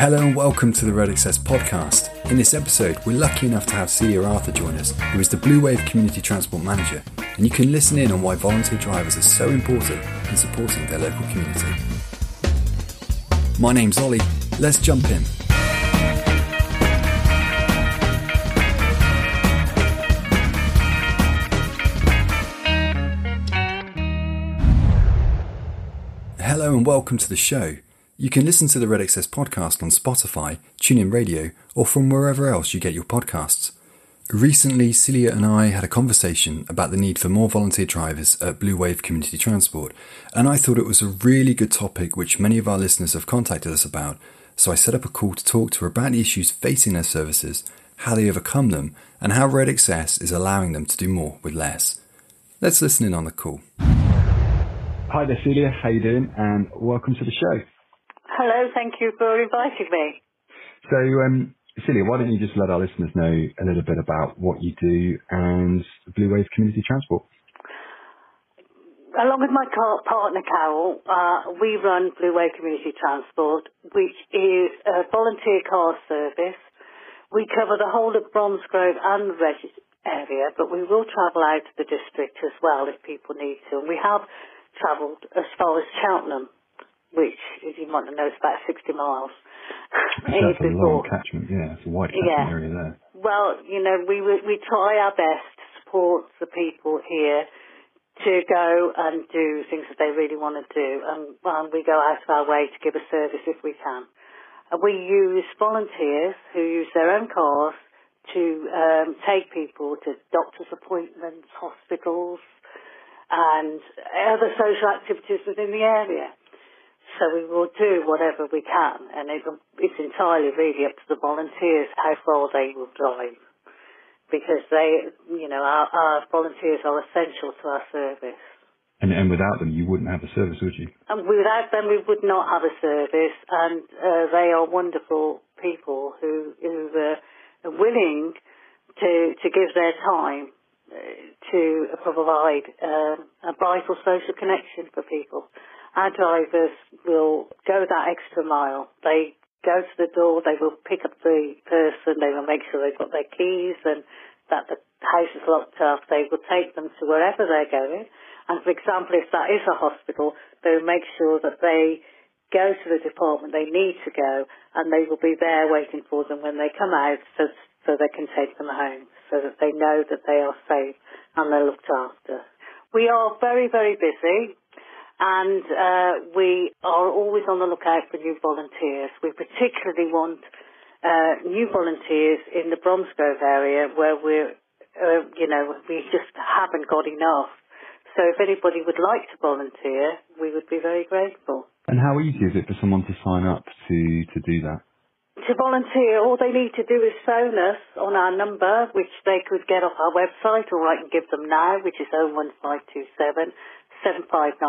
Hello and welcome to the Red Access podcast. In this episode, we're lucky enough to have Celia Arthur join us, who is the Blue Wave Community Transport Manager, and you can listen in on why volunteer drivers are so important in supporting their local community. My name's Ollie. Let's jump in. Hello and welcome to the show. You can listen to the Red Access podcast on Spotify, TuneIn Radio, or from wherever else you get your podcasts. Recently, Celia and I had a conversation about the need for more volunteer drivers at Blue Wave Community Transport, and I thought it was a really good topic which many of our listeners have contacted us about, so I set up a call to talk to her about the issues facing their services, how they overcome them, and how Red Access is allowing them to do more with less. Let's listen in on the call. Hi there, Celia. How you doing? And welcome to the show. Hello, thank you for inviting me. So, Celia, why don't you just let our listeners know a little bit about what you do and Blue Wave Community Transport? Along with my partner, Carol, we run Blue Wave Community Transport, which is a volunteer car service. We cover the whole of Bromsgrove and Redditch area, but we will travel out of the district as well if people need to. And we have travelled as far as Cheltenham, which, as you might know, is about 60 miles. So that's a long catchment, yeah. It's a wide catchment area there. Well, you know, we try our best to support the people here to go and do things that they really want to do, and we go out of our way to give a service if we can. And we use volunteers who use their own cars to take people to doctor's appointments, hospitals, and other social activities within the area. So we will do whatever we can, and it's entirely really up to the volunteers how far they will drive, because they, you know, our volunteers are essential to our service. And without them, you wouldn't have a service, would you? And without them, we would not have a service, and they are wonderful people who are willing to give their time to provide a vital social connection for people. Our drivers will go that extra mile. They go to the door, they will pick up the person, they will make sure they've got their keys and that the house is locked up. They will take them to wherever they're going. And, for example, if that is a hospital, they will make sure that they go to the department they need to go, and they will be there waiting for them when they come out so they can take them home, so that they know that they are safe and they're looked after. We are very, very busy. And we are always on the lookout for new volunteers. We particularly want new volunteers in the Bromsgrove area where we're, we just haven't got enough. So if anybody would like to volunteer, we would be very grateful. And how easy is it for someone to sign up to do that? To volunteer, all they need to do is phone us on our number, which they could get off our website, or I can give them now, which is 01527. 759650,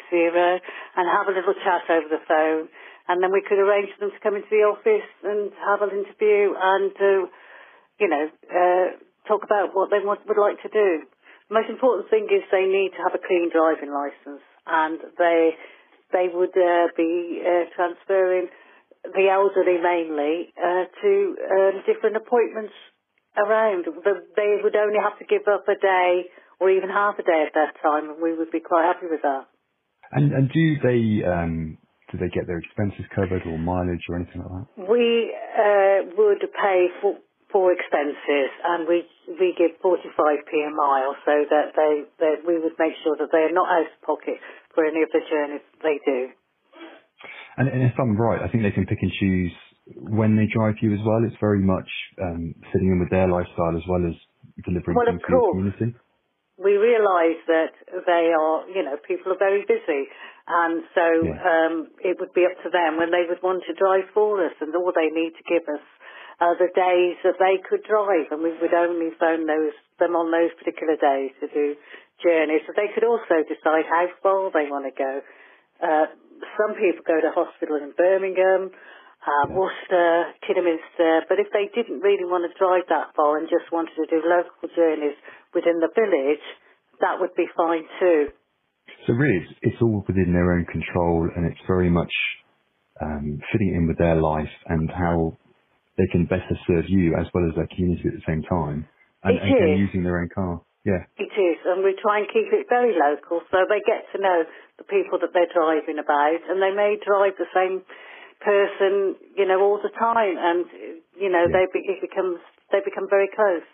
and have a little chat over the phone, and then we could arrange for them to come into the office and have an interview and talk about what they would like to do. The most important thing is they need to have a clean driving licence, and they would be transferring the elderly mainly to different appointments around. They would only have to give up a day or even half a day at that time, and we would be quite happy with that. And do they get their expenses covered, or mileage, or anything like that? We would pay for expenses, and we give 45p a mile, so that we would make sure that they are not out of pocket for any of the journeys they do. And if I'm right, I think they can pick and choose when they drive you as well. It's very much fitting in with their lifestyle as well as delivering things to the community. We realise that they are, people are very busy, and so it would be up to them when they would want to drive for us, and all they need to give us are the days that they could drive, and we would only phone them on those particular days to do journeys. So they could also decide how far they want to go. Some people go to hospital in Birmingham, Worcester, Kidderminster, but if they didn't really want to drive that far and just wanted to do local journeys within the village, that would be fine too. So really, it's all within their own control, and it's very much fitting it in with their life and how they can better serve you as well as their community at the same time. And again, using their own car. Yeah. It is, and we try and keep it very local so they get to know the people that they're driving about, and they may drive the same person, you know, all the time, and, you know, yeah. they become very close.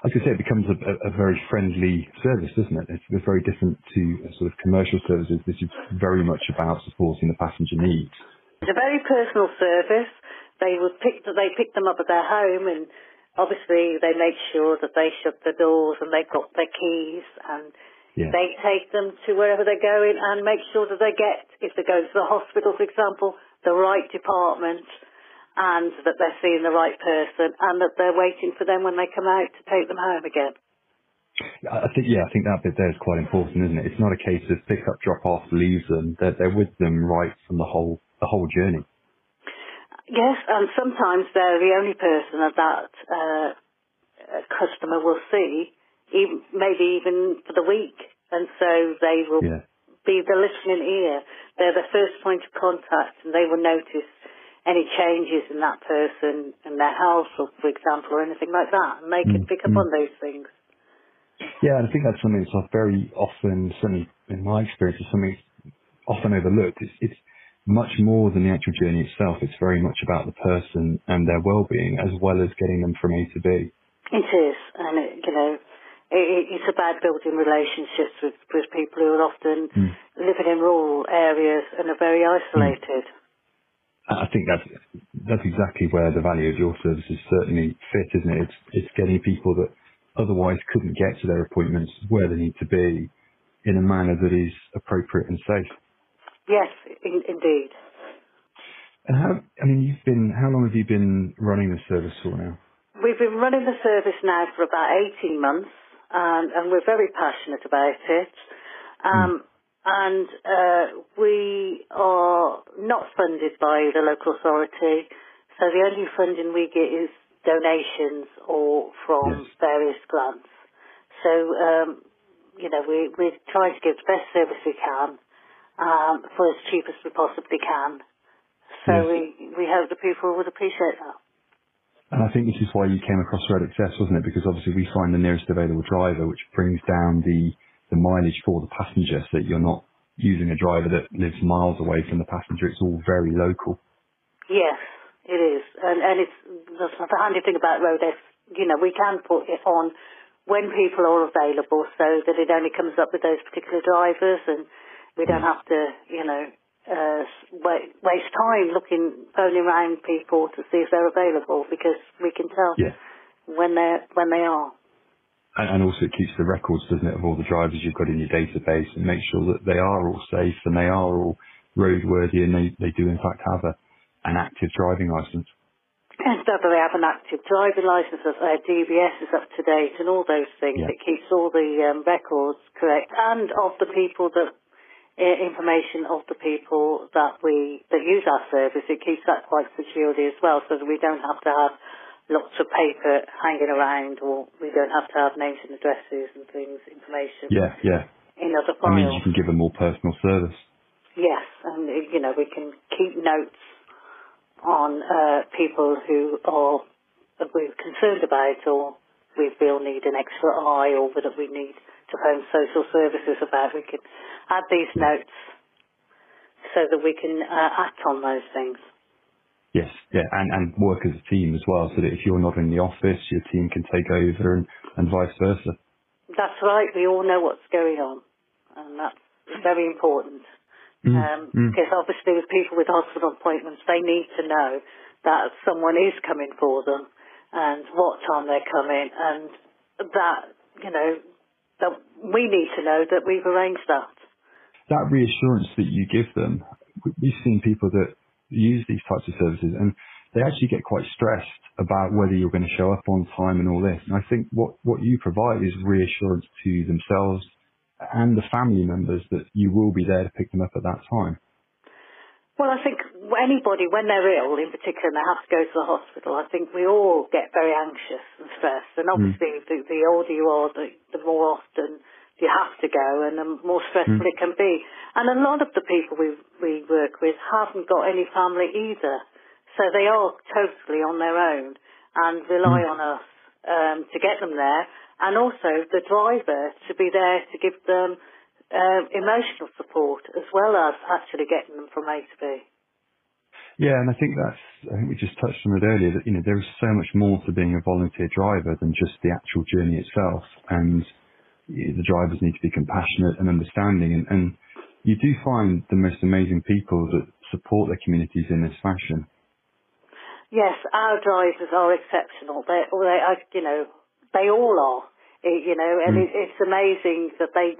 I was going to say, it becomes a very friendly service, doesn't it? It's very different to sort of commercial services. This is very much about supporting the passenger needs. It's a very personal service. They pick them up at their home, and obviously they make sure that they shut the doors and they've got their keys, and yeah. They take them to wherever they're going and make sure that they get, if they go to the hospital, for example, the right department, and that they're seeing the right person, and that they're waiting for them when they come out to take them home again. I think that bit there is quite important, isn't it? It's not a case of pick up, drop off, leave them. They're with them right from the whole journey. Yes, and sometimes they're the only person that customer will see, even, maybe even for the week, and so they will yeah. be the listening ear. They're the first point of contact, and they will notice any changes in that person and their health, or, for example, or anything like that, and they can pick up on those things. Yeah, and I think that's something that's very often, certainly in my experience, is something that's often overlooked. It's much more than the actual journey itself. It's very much about the person and their well-being, as well as getting them from A to B. It is, and it's about building relationships with people who are often living in rural areas and are very isolated. I think that's exactly where the value of your services certainly fit, isn't it? It's getting people that otherwise couldn't get to their appointments where they need to be in a manner that is appropriate and safe. Yes, indeed. And how long have you been running the service for now? We've been running the service now for about 18 months, and we're very passionate about it. And we are not funded by the local authority, so the only funding we get is donations or from yes. various grants. So, we're trying to give the best service we can for as cheap as we possibly can. So yes. we hope the people would appreciate that. And I think this is why you came across RoadXcess, wasn't it? Because obviously we find the nearest available driver, which brings down the mileage for the passenger, so that you're not using a driver that lives miles away from the passenger. It's all very local. Yes, it is. And it's the handy thing about RoadX, we can put it on when people are available so that it only comes up with those particular drivers, and we don't have to, waste time phoning around people to see if they're available, because we can tell yeah. when they are. And also it keeps the records, doesn't it, of all the drivers you've got in your database, and make sure that they are all safe and they are all roadworthy, and they do in fact have an active driving licence. And whether they have an active driving licence, their DBS is up to date and all those things. Yeah. It keeps all the records correct, and of the people that, information of the people that use our service, it keeps that quite securely as well, so that we don't have to have lots of paper hanging around, or we don't have to have names and addresses and things, information in other files. I mean, you can give a more personal service. Yes, and, we can keep notes on people who are we're concerned about, or we feel need an extra eye, or that we need to phone social services about. We can add these notes so that we can act on those things. Yes, yeah, and work as a team as well, so that if you're not in the office, your team can take over and vice versa. That's right, we all know what's going on, and that's very important. Because obviously with people with hospital appointments, they need to know that someone is coming for them, and what time they're coming, and that we need to know that we've arranged that. That reassurance that you give them, we've seen people that use these types of services, and they actually get quite stressed about whether you're going to show up on time and all this. And I think what you provide is reassurance to themselves and the family members that you will be there to pick them up at that time. Well, I think anybody, when they're ill in particular and they have to go to the hospital, I think we all get very anxious and stressed. And obviously the older you are, the more often you have to go, and the more stressful it can be. And a lot of the people we work with haven't got any family either, so they are totally on their own and rely on us to get them there, and also the driver to be there to give them emotional support as well as actually getting them from A to B. Yeah, and I think we just touched on it earlier, that, you know, there is so much more to being a volunteer driver than just the actual journey itself. And the drivers need to be compassionate and understanding, and you do find the most amazing people that support their communities in this fashion. Yes, our drivers are exceptional. They all are. You know, and it's amazing that they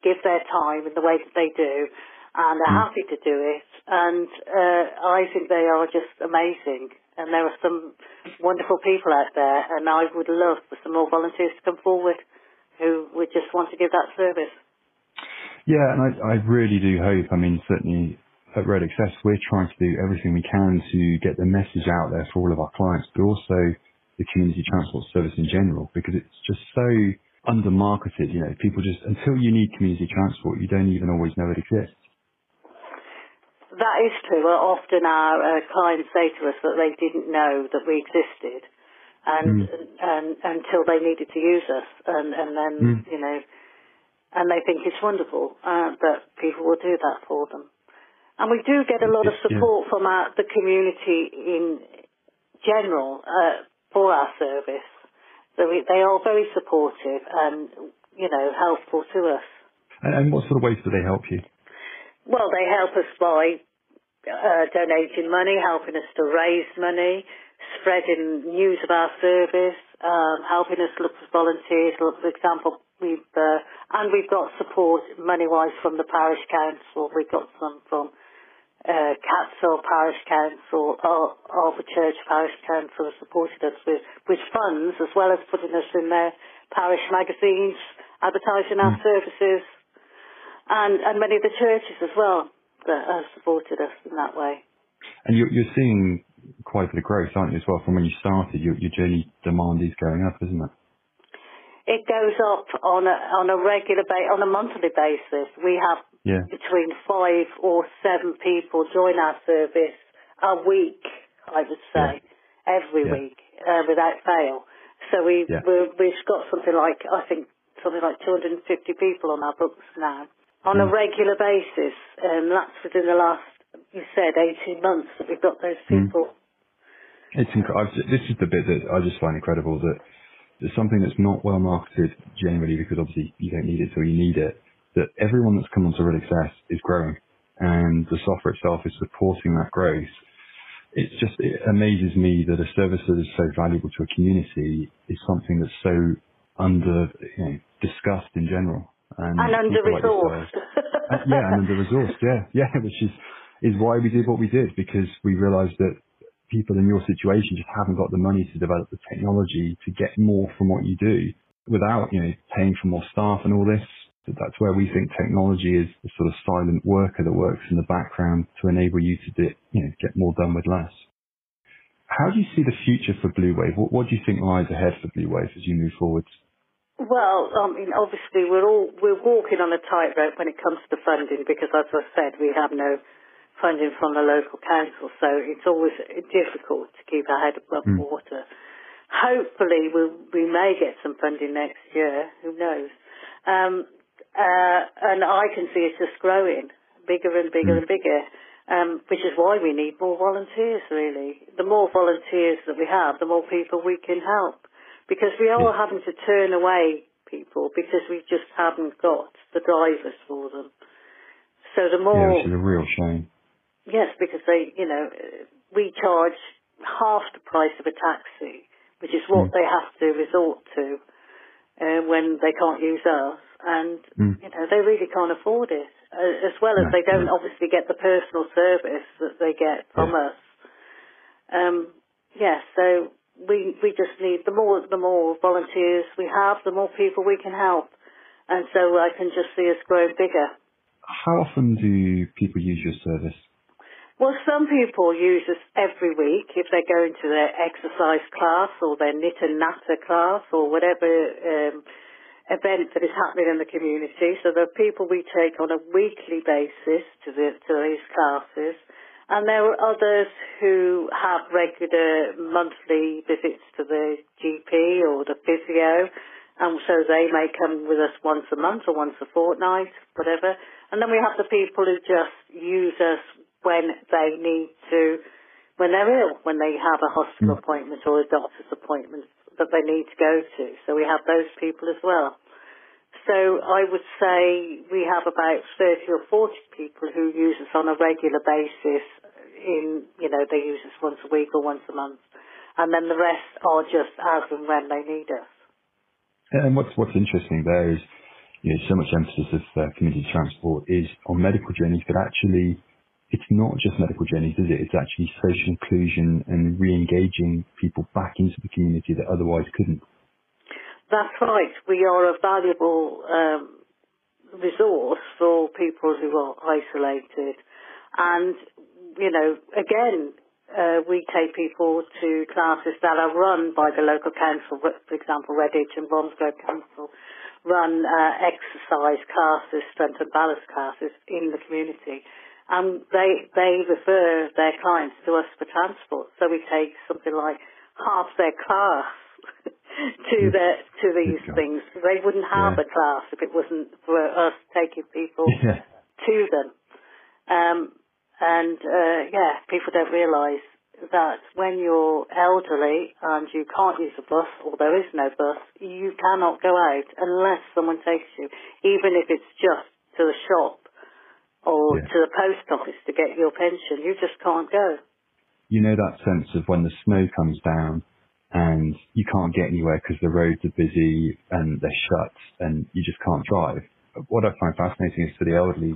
give their time in the way that they do, and they're happy to do it. And I think they are just amazing. And there are some wonderful people out there, and I would love for some more volunteers to come forward who would just want to give that service. Yeah, and I really do hope, I mean, certainly at Red Access, we're trying to do everything we can to get the message out there for all of our clients, but also the community transport service in general, because it's just so under-marketed, you know, people just, until you need community transport, you don't even always know it exists. That is true. Often our clients say to us that they didn't know that we existed, and until they needed to use us, and then you know, and they think it's wonderful that people will do that for them. And we do get a lot of support from the community in general for our service. So they are very supportive and, you know, helpful to us. And what sort of ways do they help you? Well, they help us by donating money, helping us to raise money, spreading news of our service, helping us look for volunteers. Look, for example, we've got support money-wise from the parish council. We've got some from Catstall Parish Council, Arbor Church Parish Council have supported us with funds, as well as putting us in their parish magazines, advertising our services, and many of the churches as well that have supported us in that way. And you're seeing quite a bit of growth, aren't you, as well, from when you started? Your journey demand is going up, isn't it? It goes up on a regular basis, on a monthly basis. We have between 5 or 7 people join our service a week, I would say, every week, without fail. So we've got something like 250 people on our books now on a regular basis, and that's within the last, you said, 18 months that we've got those people. It's incredible. This is the bit that I just find incredible, that there's something that's not well marketed generally, because obviously you don't need it till you need it, that everyone that's come onto Red Access is growing, and the software itself is supporting that growth. It's just, it amazes me that a service that is so valuable to a community is something that's so discussed in general. And under-resourced. And under-resourced, which is why we did what we did, because we realised that people in your situation just haven't got the money to develop the technology to get more from what you do without, you know, paying for more staff and all this. That's where we think technology is the sort of silent worker that works in the background to enable you to get more done with less. How do you see the future for Blue Wave? What do you think lies ahead for Blue Wave as you move forward? Well, I mean, obviously we're walking on a tightrope when it comes to funding, because as I said, we have no funding from the local council, so it's always difficult to keep our head above water. Hopefully we may get some funding next year, who knows, and I can see it's just growing bigger and bigger and bigger, which is why we need more volunteers, really. The more volunteers that we have, the more people we can help, because we are having to turn away people because we just haven't got the drivers for them. So the more... which is a real shame. Yes, because we charge half the price of a taxi, which is what they have to resort to when they can't use us. And, they really can't afford it, as well as they don't obviously get the personal service that they get from us. So we just need, the more volunteers we have, the more people we can help. And so I can just see us growing bigger. How often do people use your service? Well, some people use us every week if they're going to their exercise class or their knit and natter class or whatever event that is happening in the community. So there are people we take on a weekly basis to these classes, and there are others who have regular monthly visits to the GP or the physio, and so they may come with us once a month or once a fortnight, whatever. And then we have the people who just use us when they need to, when they're ill, when they have a hospital appointment or a doctor's appointment that they need to go to. So we have those people as well. So I would say we have about 30 or 40 people who use us on a regular basis in, you know, they use us once a week or once a month. And then the rest are just as and when they need us. And what's interesting there is, you know, so much emphasis of community transport is on medical journeys, but actually it's not just medical journeys, is it? It's actually social inclusion and re-engaging people back into the community that otherwise couldn't. That's right. We are a valuable resource for people who are isolated. And, you know, again, we take people to classes that are run by the local council, for example, Redditch and Bromsgrove Council run exercise classes, strength and balance classes in the community. And they refer their clients to us for transport. So we take something like half their class to these things. They wouldn't have a class if it wasn't for us taking people to them. People don't realise that when you're elderly and you can't use a bus or there is no bus, you cannot go out unless someone takes you, even if it's just to the shop or to the post office to get your pension. You just can't go. You know that sense of when the snow comes down and you can't get anywhere because the roads are busy and they're shut and you just can't drive. What I find fascinating is for the elderly,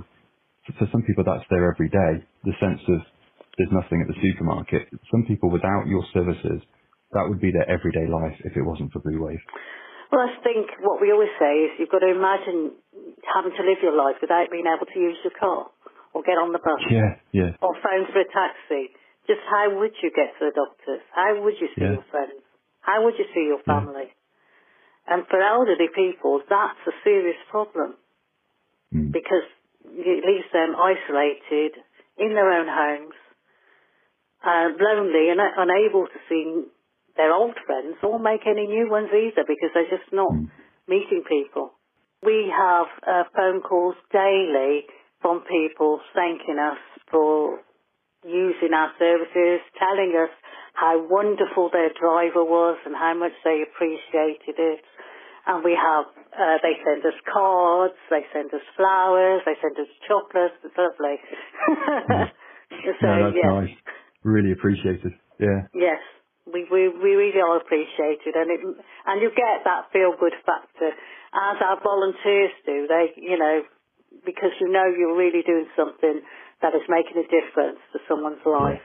for some people that's their everyday, the sense of there's nothing at the supermarket. Some people without your services, that would be their everyday life if it wasn't for Blue Wave. Well, I think what we always say is you've got to imagine having to live your life without being able to use your car or get on the bus or phone for a taxi. Just how would you get to the doctors? How would you see your friends? How would you see your family? And for elderly people, that's a serious problem because it leaves them isolated in their own homes, lonely and unable to see their old friends or make any new ones either because they're just not meeting people. We have phone calls daily from people thanking us for using our services, telling us how wonderful their driver was and how much they appreciated it. And we have, they send us cards, they send us flowers, they send us chocolates. It's lovely. So, no, that's nice. Really appreciated. Yeah. Yes. We really are appreciated, and you get that feel-good factor, as our volunteers do. They, you know, because you know you're really doing something that is making a difference to someone's life.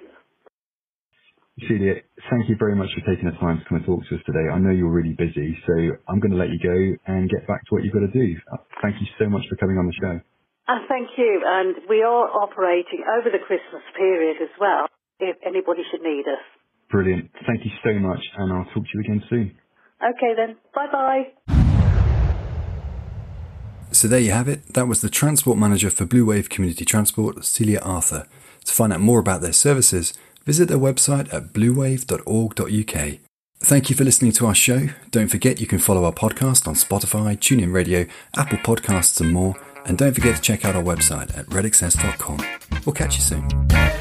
Celia, thank you very much for taking the time to come and talk to us today. I know you're really busy, so I'm going to let you go and get back to what you've got to do. Thank you so much for coming on the show. And thank you, and we are operating over the Christmas period as well, if anybody should need us. Brilliant. Thank you so much, and I'll talk to you again soon. Okay then. Bye-bye. So there you have it. That was the Transport Manager for Blue Wave Community Transport, Celia Arthur. To find out more about their services, visit their website at bluewave.org.uk. Thank you for listening to our show. Don't forget you can follow our podcast on Spotify, TuneIn Radio, Apple Podcasts and more. And don't forget to check out our website at redaccess.com. We'll catch you soon.